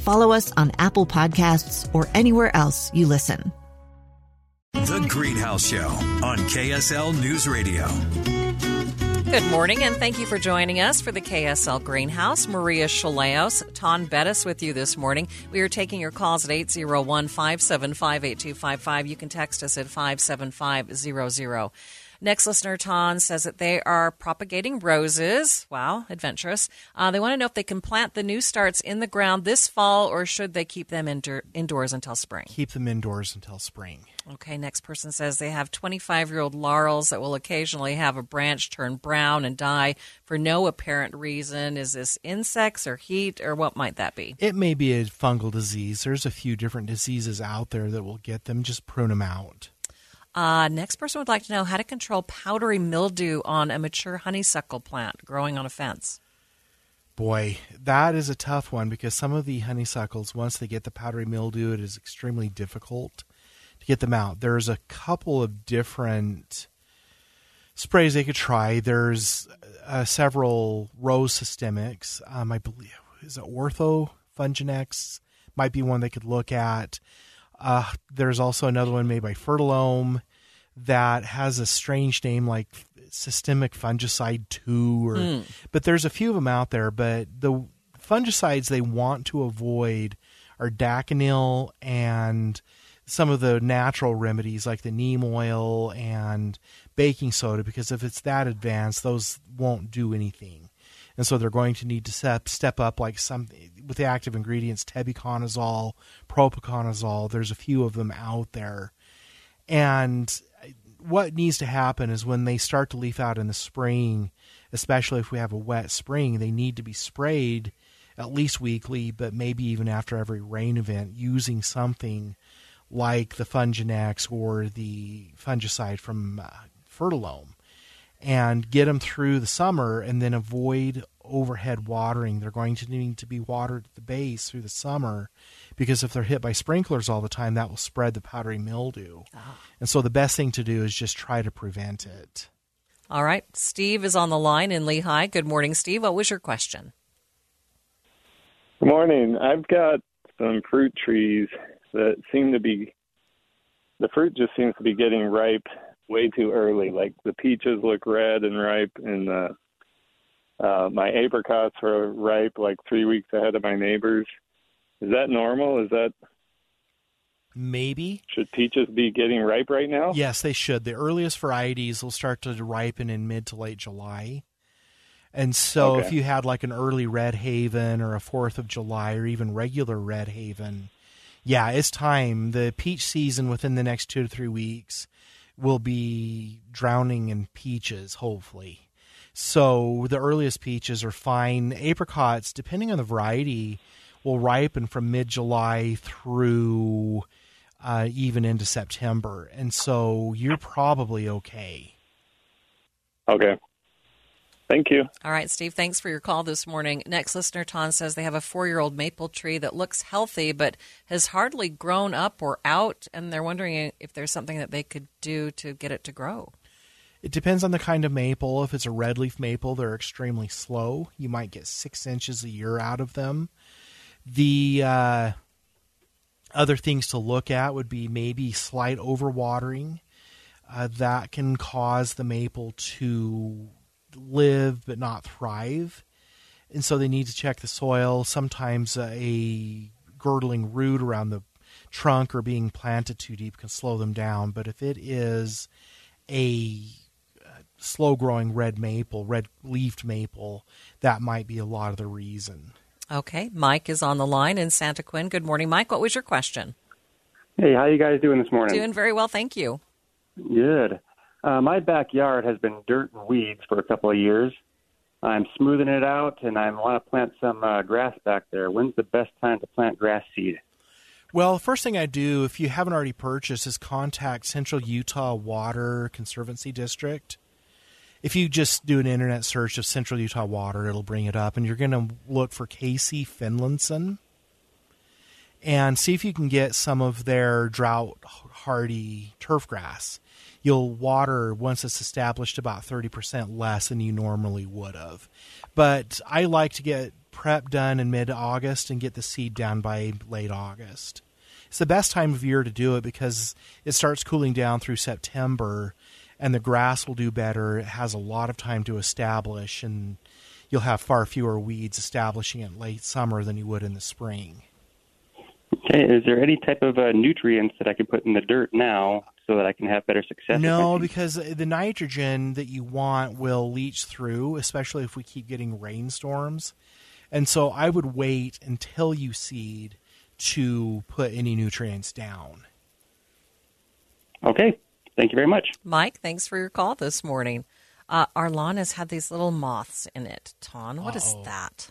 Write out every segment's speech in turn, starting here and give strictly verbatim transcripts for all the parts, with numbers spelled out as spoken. Follow us on Apple Podcasts or anywhere else you listen. The Greenhouse Show on K S L News Radio. Good morning, and thank you for joining us for the K S L Greenhouse. Maria Shilaos, Taun Bettis with you this morning. We are taking your calls at eight zero one, five seven five, eight two five five. You can text us at five seven five zero zero. Next listener, Taun, says that they are propagating roses. Wow, adventurous. Uh, they want to know if they can plant the new starts in the ground this fall, or should they keep them inter- indoors until spring? Keep them indoors until spring. Okay, next person says they have twenty-five-year-old laurels that will occasionally have a branch turn brown and die for no apparent reason. Is this insects or heat, or what might that be? It may be a fungal disease. There's a few different diseases out there that will get them. Just prune them out. Uh, next person would like to know how to control powdery mildew on a mature honeysuckle plant growing on a fence. Boy, that is a tough one, because some of the honeysuckles, once they get the powdery mildew, it is extremely difficult to get them out. There's a couple of different sprays they could try. There's uh, several rose systemics. Um, I believe is it Ortho Funginex might be one they could look at. Uh, there's also another one made by Fertilome that has a strange name like systemic fungicide two, or mm. but there's a few of them out there. But the fungicides they want to avoid are daconil and some of the natural remedies like the neem oil and baking soda, because if it's that advanced, those won't do anything. And so they're going to need to step, step up like some with the active ingredients, tebuconazole, propiconazole. There's a few of them out there. And what needs to happen is when they start to leaf out in the spring, especially if we have a wet spring, they need to be sprayed at least weekly, but maybe even after every rain event, using something like the Funginex or the fungicide from uh, Fertilome, and get them through the summer, and then avoid overhead watering. They're going to need to be watered at the base through the summer, because if they're hit by sprinklers all the time, that will spread the powdery mildew. Oh. And so the best thing to do is just try to prevent it. All right. Steve is on the line in Lehigh. Good morning, Steve. What was your question? Good morning. I've got some fruit trees that seem to be, the fruit just seems to be getting ripe way too early. Like the peaches look red and ripe, and the, uh, my apricots were ripe like three weeks ahead of my neighbors. Is that normal? Is that maybe? Should peaches be getting ripe right now? Yes, they should. The earliest varieties will start to ripen in mid to late July. And so okay. If you had like an early Red Haven or a fourth of July or even regular Red Haven, yeah, it's time. The peach season within the next two to three weeks will be drowning in peaches, hopefully. So the earliest peaches are fine. Apricots, depending on the variety, will ripen from mid-July through uh, even into September. And so you're probably okay. Okay. Thank you. All right, Steve, thanks for your call this morning. Next listener, Taun, says they have a four-year-old maple tree that looks healthy but has hardly grown up or out, and they're wondering if there's something that they could do to get it to grow. It depends on the kind of maple. If it's a red leaf maple, they're extremely slow. You might get six inches a year out of them. The uh, other things to look at would be maybe slight overwatering. Uh, that can cause the maple to live but not thrive, and so they need to check the soil. Sometimes a girdling root around the trunk or being planted too deep can slow them down. But if it is a slow-growing red maple, red-leafed maple, that might be a lot of the reason. Okay. Mike is on the line in Santa Quinn. Good morning, Mike. What was your question? Hey, how are you guys doing this morning? Doing very well, thank you. Good. Uh, my backyard has been dirt and weeds for a couple of years. I'm smoothing it out, and I want to plant some uh, grass back there. When's the best time to plant grass seed? Well, first thing I do, if you haven't already purchased, is contact Central Utah Water Conservancy District. If you just do an internet search of Central Utah Water, it'll bring it up, and you're going to look for Casey Finlinson and see if you can get some of their drought-hardy turf grass. You'll water, once it's established, about thirty percent less than you normally would have. But I like to get prep done in mid-August and get the seed down by late August. It's the best time of year to do it because it starts cooling down through September, and the grass will do better. It has a lot of time to establish, and you'll have far fewer weeds establishing in late summer than you would in the spring. Okay, is there any type of uh, nutrients that I can put in the dirt now so that I can have better success? No, because the nitrogen that you want will leach through, especially if we keep getting rainstorms. And so I would wait until you seed to put any nutrients down. Okay, thank you very much. Mike, thanks for your call this morning. Uh, our lawn has had these little moths in it. Taun, what Uh-oh. is that?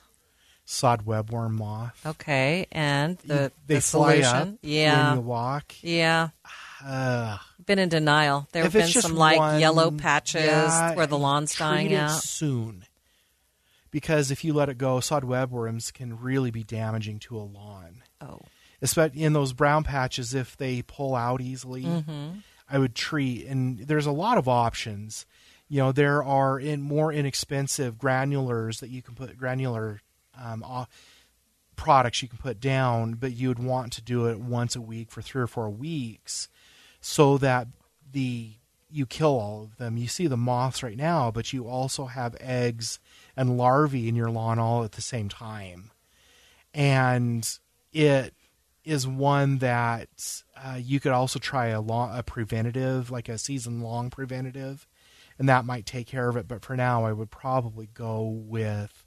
Sod webworm moth. Okay, and the, they the solution. Fly up yeah. when you walk. Yeah. Uh, been in denial. There have been some like one, yellow patches yeah, where the lawn's dying out. Treat it soon, because if you let it go, sod webworms can really be damaging to a lawn. Oh, especially in those brown patches, if they pull out easily, mm-hmm. I would treat. And there's a lot of options. You know, there are in more inexpensive granulars that you can put granular. Um, products you can put down, but you would want to do it once a week for three or four weeks so that the you kill all of them. You see the moths right now, but you also have eggs and larvae in your lawn all at the same time. And it is one that uh, you could also try a, long, a preventative, like a season-long preventative, and that might take care of it. But for now, I would probably go with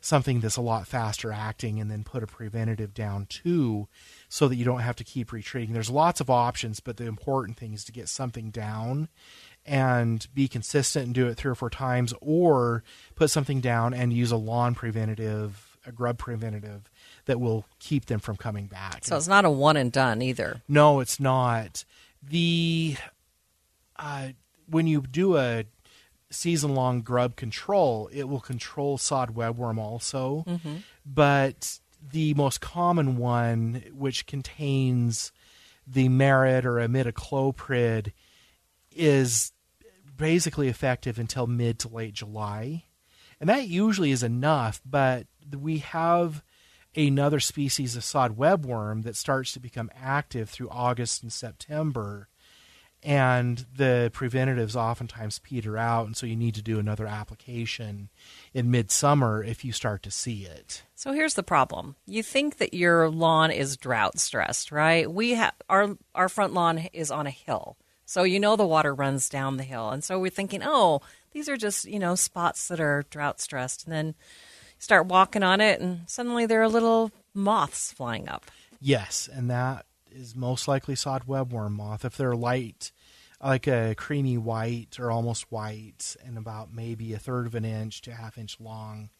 something that's a lot faster acting and then put a preventative down too so that you don't have to keep retreating. There's lots of options, but the important thing is to get something down and be consistent and do it three or four times, or put something down and use a lawn preventative, a grub preventative that will keep them from coming back. So it's not a one and done either. No, it's not. The uh, when you do a season-long grub control, it will control sod webworm also, mm-hmm. but the most common one, which contains the merid or imidacloprid, is basically effective until mid to late July, and that usually is enough, but we have another species of sod webworm that starts to become active through August and September, and the preventatives oftentimes peter out, and so you need to do another application in midsummer if you start to see it. So here's the problem. You think that your lawn is drought-stressed, right? We have our our front lawn is on a hill, so you know the water runs down the hill. And so we're thinking, oh, these are just, you know, spots that are drought-stressed. And then you start walking on it, and suddenly there are little moths flying up. Yes, and that is most likely sod webworm moth. If they're light, like a creamy white or almost white and about maybe a third of an inch to a half inch long,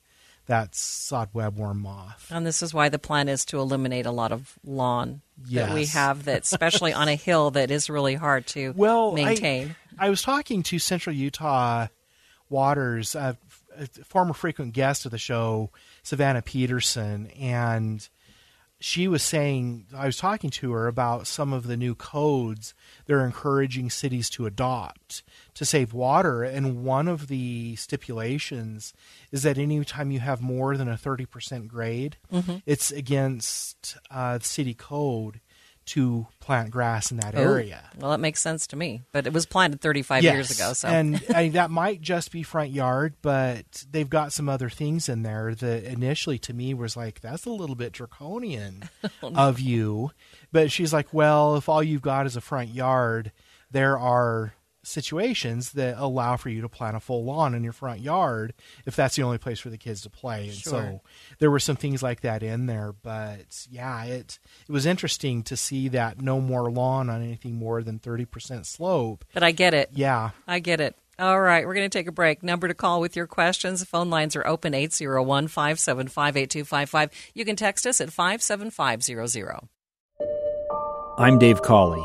that's sod webworm moth. And this is why the plan is to eliminate a lot of lawn yes. that we have that, especially on a hill that is really hard to well, maintain. I, I was talking to Central Utah Waters, a, a former frequent guest of the show, Savannah Peterson, and she was saying, I was talking to her about some of the new codes they're encouraging cities to adopt to save water. And one of the stipulations is that anytime you have more than a thirty percent grade, mm-hmm. it's against uh, the city code to plant grass in that Ooh. area. Well, that makes sense to me. But it was planted thirty-five yes. years ago. So and I, that might just be front yard, but they've got some other things in there that initially to me was like, that's a little bit draconian oh, no. of you. But she's like, well, if all you've got is a front yard, there are situations that allow for you to plant a full lawn in your front yard if that's the only place for the kids to play. And sure. so there were some things like that in there. But yeah, it it was interesting to see that no more lawn on anything more than thirty percent slope. But I get it. Yeah. I get it. All right. We're going to take a break. Number to call with your questions. The phone lines are open, eight zero one, five seven five, eight two five five. You can text us at five seven five zero zero. I'm Dave Cauley,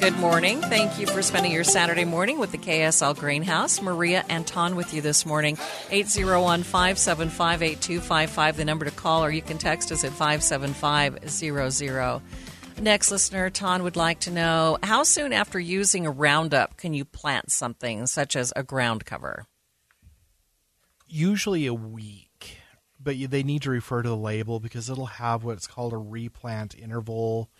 Good morning. Thank you for spending your Saturday morning with the K S L Greenhouse. Maria and Taun with you this morning. eight zero one, five seven five, eight two five five, the number to call, or you can text us at five seven five zero zero. Next listener, Taun, would like to know, how soon after using a Roundup can you plant something, such as a ground cover? Usually a week, but they need to refer to the label because it'll have what's called a replant interval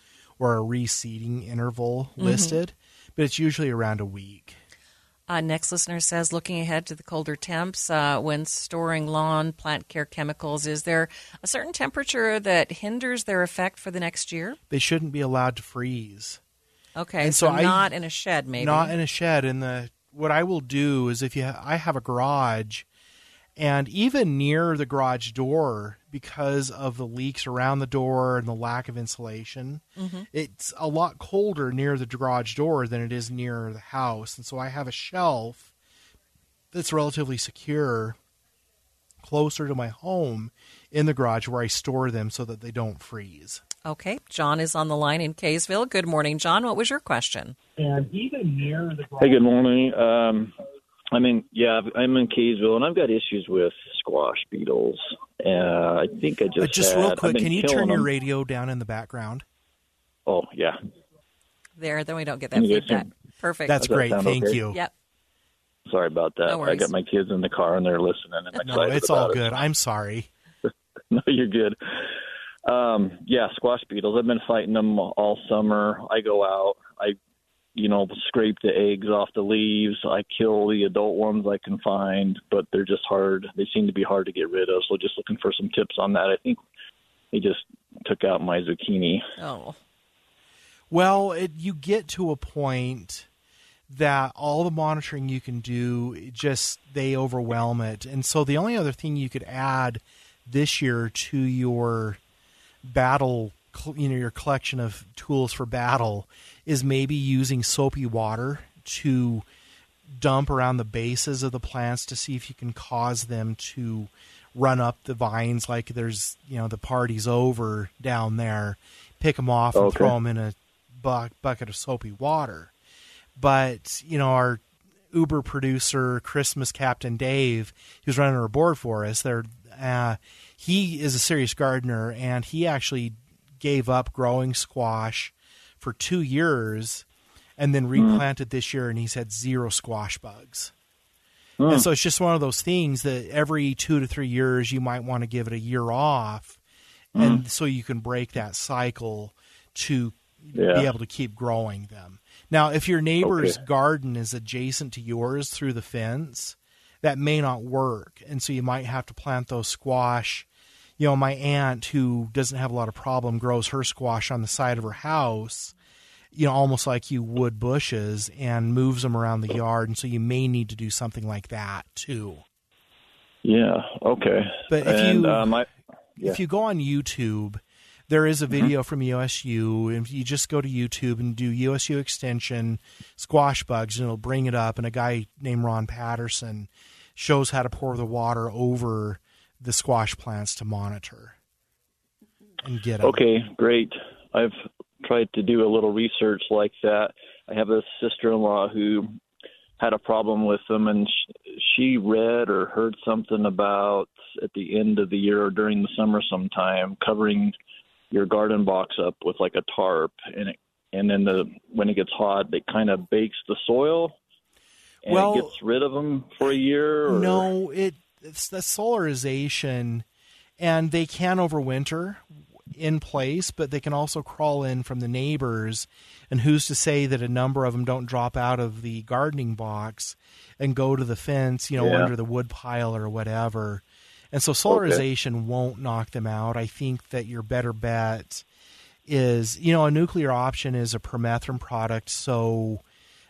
or a reseeding interval listed, mm-hmm. but it's usually around a week. Uh, next listener says, looking ahead to the colder temps, uh, when storing lawn plant care chemicals, is there a certain temperature that hinders their effect for the next year? They shouldn't be allowed to freeze. Okay, and so, so not I, in a shed, maybe. Not in a shed. And the what I will do is if you ha- I have a garage, and even near the garage door, because of the leaks around the door and the lack of insulation, mm-hmm. it's a lot colder near the garage door than it is near the house. And so I have a shelf that's relatively secure closer to my home in the garage where I store them so that they don't freeze. Okay. John is on the line in Kaysville. Good morning, John. What was your question? And even near the garage- hey, good morning. Um, I mean, yeah, I'm in Kaysville, and I've got issues with squash beetles. Uh, I think I just uh, Just had, real quick, can you turn them. your radio down in the background? Oh, yeah. There, then we don't get that feedback. Perfect. That's Does great. That Thank okay? you. Yep. Sorry about that. No I got my kids in the car, and they're listening, and I'm no, excited it's about all good. It. I'm sorry. No, you're good. Um, yeah, squash beetles. I've been fighting them all summer. I go out. I you know, scrape the eggs off the leaves. I kill the adult ones I can find, but they're just hard. They seem to be hard to get rid of. So just looking for some tips on that. I think they just took out my zucchini. Oh. Well, it, you get to a point that all the monitoring you can do, it just, they overwhelm it. And so the only other thing you could add this year to your battle, you know, your collection of tools for battle is maybe using soapy water to dump around the bases of the plants to see if you can cause them to run up the vines. Like there's, you know, the party's over down there, pick them off and okay. throw them in a bu- bucket of soapy water. But, you know, our Uber producer, Christmas Captain Dave, who's running our board for us there, uh, he is a serious gardener, and he actually gave up growing squash for two years and then replanted mm. this year, and he's had zero squash bugs. Mm. And so it's just one of those things that every two to three years you might want to give it a year off, mm. and so you can break that cycle to yeah. be able to keep growing them. Now, if your neighbor's okay. garden is adjacent to yours through the fence, that may not work, and so you might have to plant those squash you know, my aunt, who doesn't have a lot of problem, grows her squash on the side of her house, you know, almost like you would bushes, and moves them around the yard. And so you may need to do something like that too. Yeah. Okay. But if and, you, um, I, yeah. if you go on YouTube, there is a video mm-hmm. from U S U. If you just go to YouTube and do U S U Extension squash bugs, and it'll bring it up. And a guy named Ron Patterson shows how to pour the water over the squash plants to monitor and get it. Okay, great. I've tried to do a little research like that. I have a sister-in-law who had a problem with them, and she read or heard something about at the end of the year or during the summer sometime covering your garden box up with like a tarp, and it, and then the when it gets hot, it kind of bakes the soil, and well, it gets rid of them for a year? Or? No, it, it's the solarization, and they can overwinter in place, but they can also crawl in from the neighbors, and who's to say that a number of them don't drop out of the gardening box and go to the fence, you know, yeah. under the wood pile or whatever. And so solarization okay. won't knock them out. I think that your better bet is, you know, a nuclear option is a permethrin product. So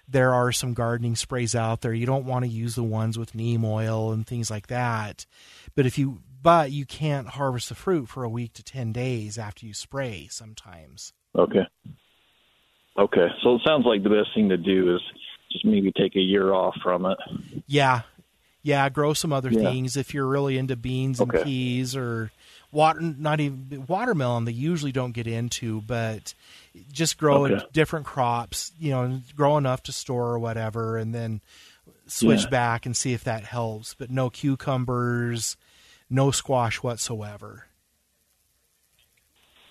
there are some gardening sprays out there. You don't want to use the ones with neem oil and things like that. But if you, but you can't harvest the fruit for a week to ten days after you spray sometimes. Okay. Okay. So it sounds like the best thing to do is just maybe take a year off from it. Yeah. Yeah, grow some other yeah. things if you're really into beans and okay. peas or water. Not even watermelon; they usually don't get into, but just grow okay. different crops. You know, grow enough to store or whatever, and then switch yeah. back and see if that helps. But no cucumbers, no squash whatsoever.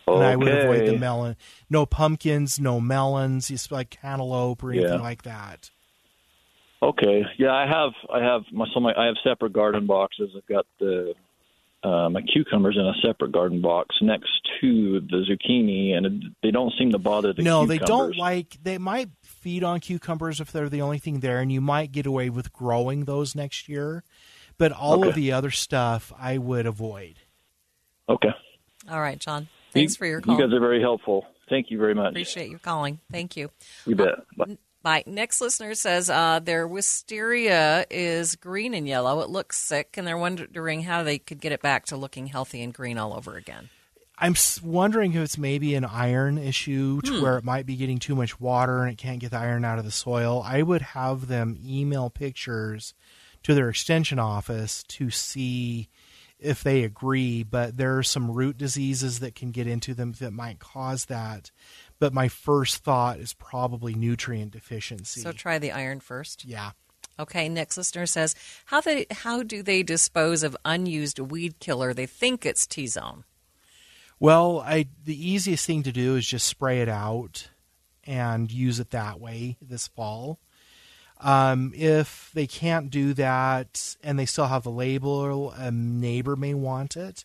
Okay. And I would avoid the melon. No pumpkins, no melons. You like cantaloupe or anything yeah. like that. Okay. Yeah, I have. I have my. So my. I have separate garden boxes. I've got the uh, my cucumbers in a separate garden box next to the zucchini, and it, they don't seem to bother the. No, cucumbers. They don't like. They might feed on cucumbers if they're the only thing there, and you might get away with growing those next year. But all okay. of the other stuff, I would avoid. Okay. All right, John. Thanks you, for your call. You guys are very helpful. Thank you very much. Appreciate your calling. Thank you. You bet. Um, Bye. My next listener says uh, their wisteria is green and yellow. It looks sick, and they're wondering how they could get it back to looking healthy and green all over again. I'm wondering if it's maybe an iron issue to hmm. where it might be getting too much water and it can't get the iron out of the soil. I would have them email pictures to their extension office to see if they agree, but there are some root diseases that can get into them that might cause that. But my first thought is probably nutrient deficiency. So try the iron first. Yeah. Okay, next listener says, how they how do they dispose of unused weed killer? They think it's T-zone. Well, I the easiest thing to do is just spray it out and use it that way this fall. Um, if they can't do that and they still have the label, a neighbor may want it.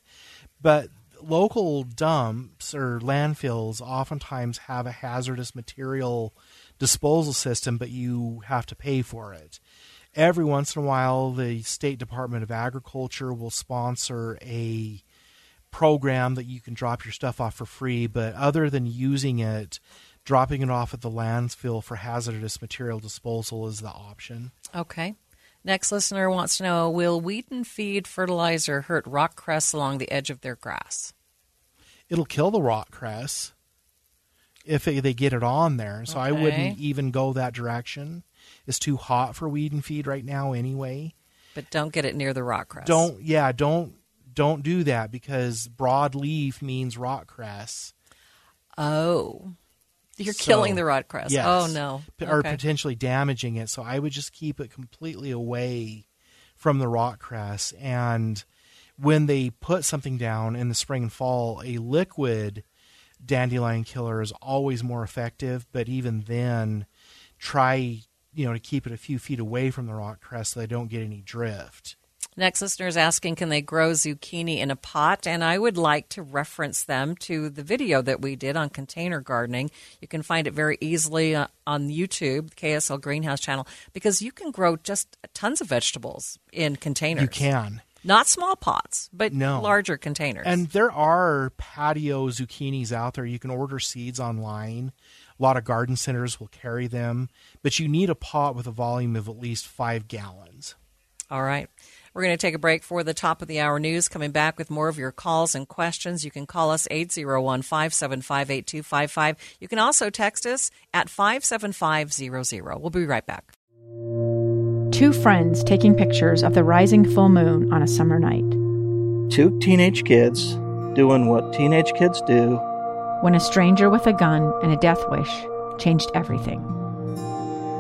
But local dumps or landfills oftentimes have a hazardous material disposal system, but you have to pay for it. Every once in a while, the State Department of Agriculture will sponsor a program that you can drop your stuff off for free, but other than using it, dropping it off at the landfill for hazardous material disposal is the option. Okay. Next listener wants to know, will weed and feed fertilizer hurt rock cress along the edge of their grass? It'll kill the rock cress if it, they get it on there. So okay. I wouldn't even go that direction. It's too hot for weed and feed right now anyway. But don't get it near the rock cress. Don't, yeah, don't don't do that because broadleaf means rock cress. Oh, You're so, killing the rod cress. Yes. Oh, no. Okay. Or potentially damaging it. So I would just keep it completely away from the rock cress. And when they put something down in the spring and fall, a liquid dandelion killer is always more effective. But even then, try, you know, to keep it a few feet away from the rock cress so they don't get any drift. Next listener is asking, can they grow zucchini in a pot? And I would like to reference them to the video that we did on container gardening. You can find it very easily on YouTube, the K S L Greenhouse Channel, because you can grow just tons of vegetables in containers. You can. Not small pots, but no. larger containers. And there are patio zucchinis out there. You can order seeds online. A lot of garden centers will carry them. But you need a pot with a volume of at least five gallons. All right. We're going to take a break for the top of the hour news. Coming back with more of your calls and questions. You can call us eight zero one, five seven five, eight two five five. You can also text us at five seven five zero zero. We'll be right back. Two friends taking pictures of the rising full moon on a summer night. Two teenage kids doing what teenage kids do. When a stranger with a gun and a death wish changed everything.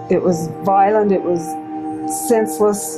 It was violent, it was senseless,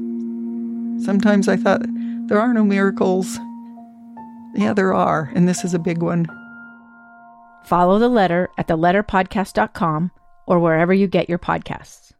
Sometimes I thought, there are no miracles. Yeah, there are, and this is a big one. Follow The Letter at the letter podcast dot com or wherever you get your podcasts.